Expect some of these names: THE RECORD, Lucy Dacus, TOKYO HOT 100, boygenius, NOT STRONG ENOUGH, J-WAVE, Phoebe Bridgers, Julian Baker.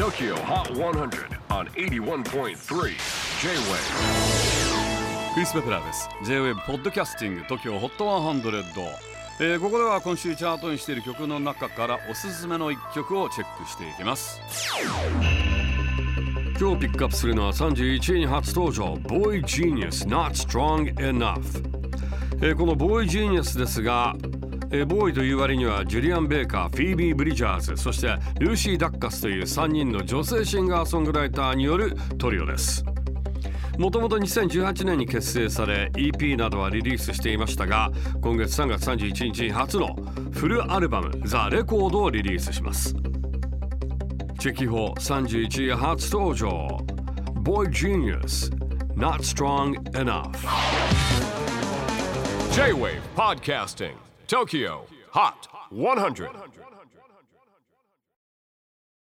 TOKYO HOT 100 on 81.3 J-WAVE クリス・ベプラーです。 J-WAVE ポッドキャスティング TOKYO HOT 100、ここでは今週チャートにしている曲の中からおすすめの1曲をチェックしていきます。今日ピックアップするのは31位に初登場 boygenius not strong enough、この boygenius ですがボーイという割にはジュリアン・ベイカー、フィービー・ブリジャーズ、そしてルーシー・ダッカスという3人の女性シンガーソングライターによるトリオです。もともと2018年に結成され EP などはリリースしていましたが、今月3月31日に初のフルアルバム「THE RECORD」をリリースします。チェキホ31位初登場 boygenius not strong enough。 J-WAVE PODCASTING TOKYO HOT 100。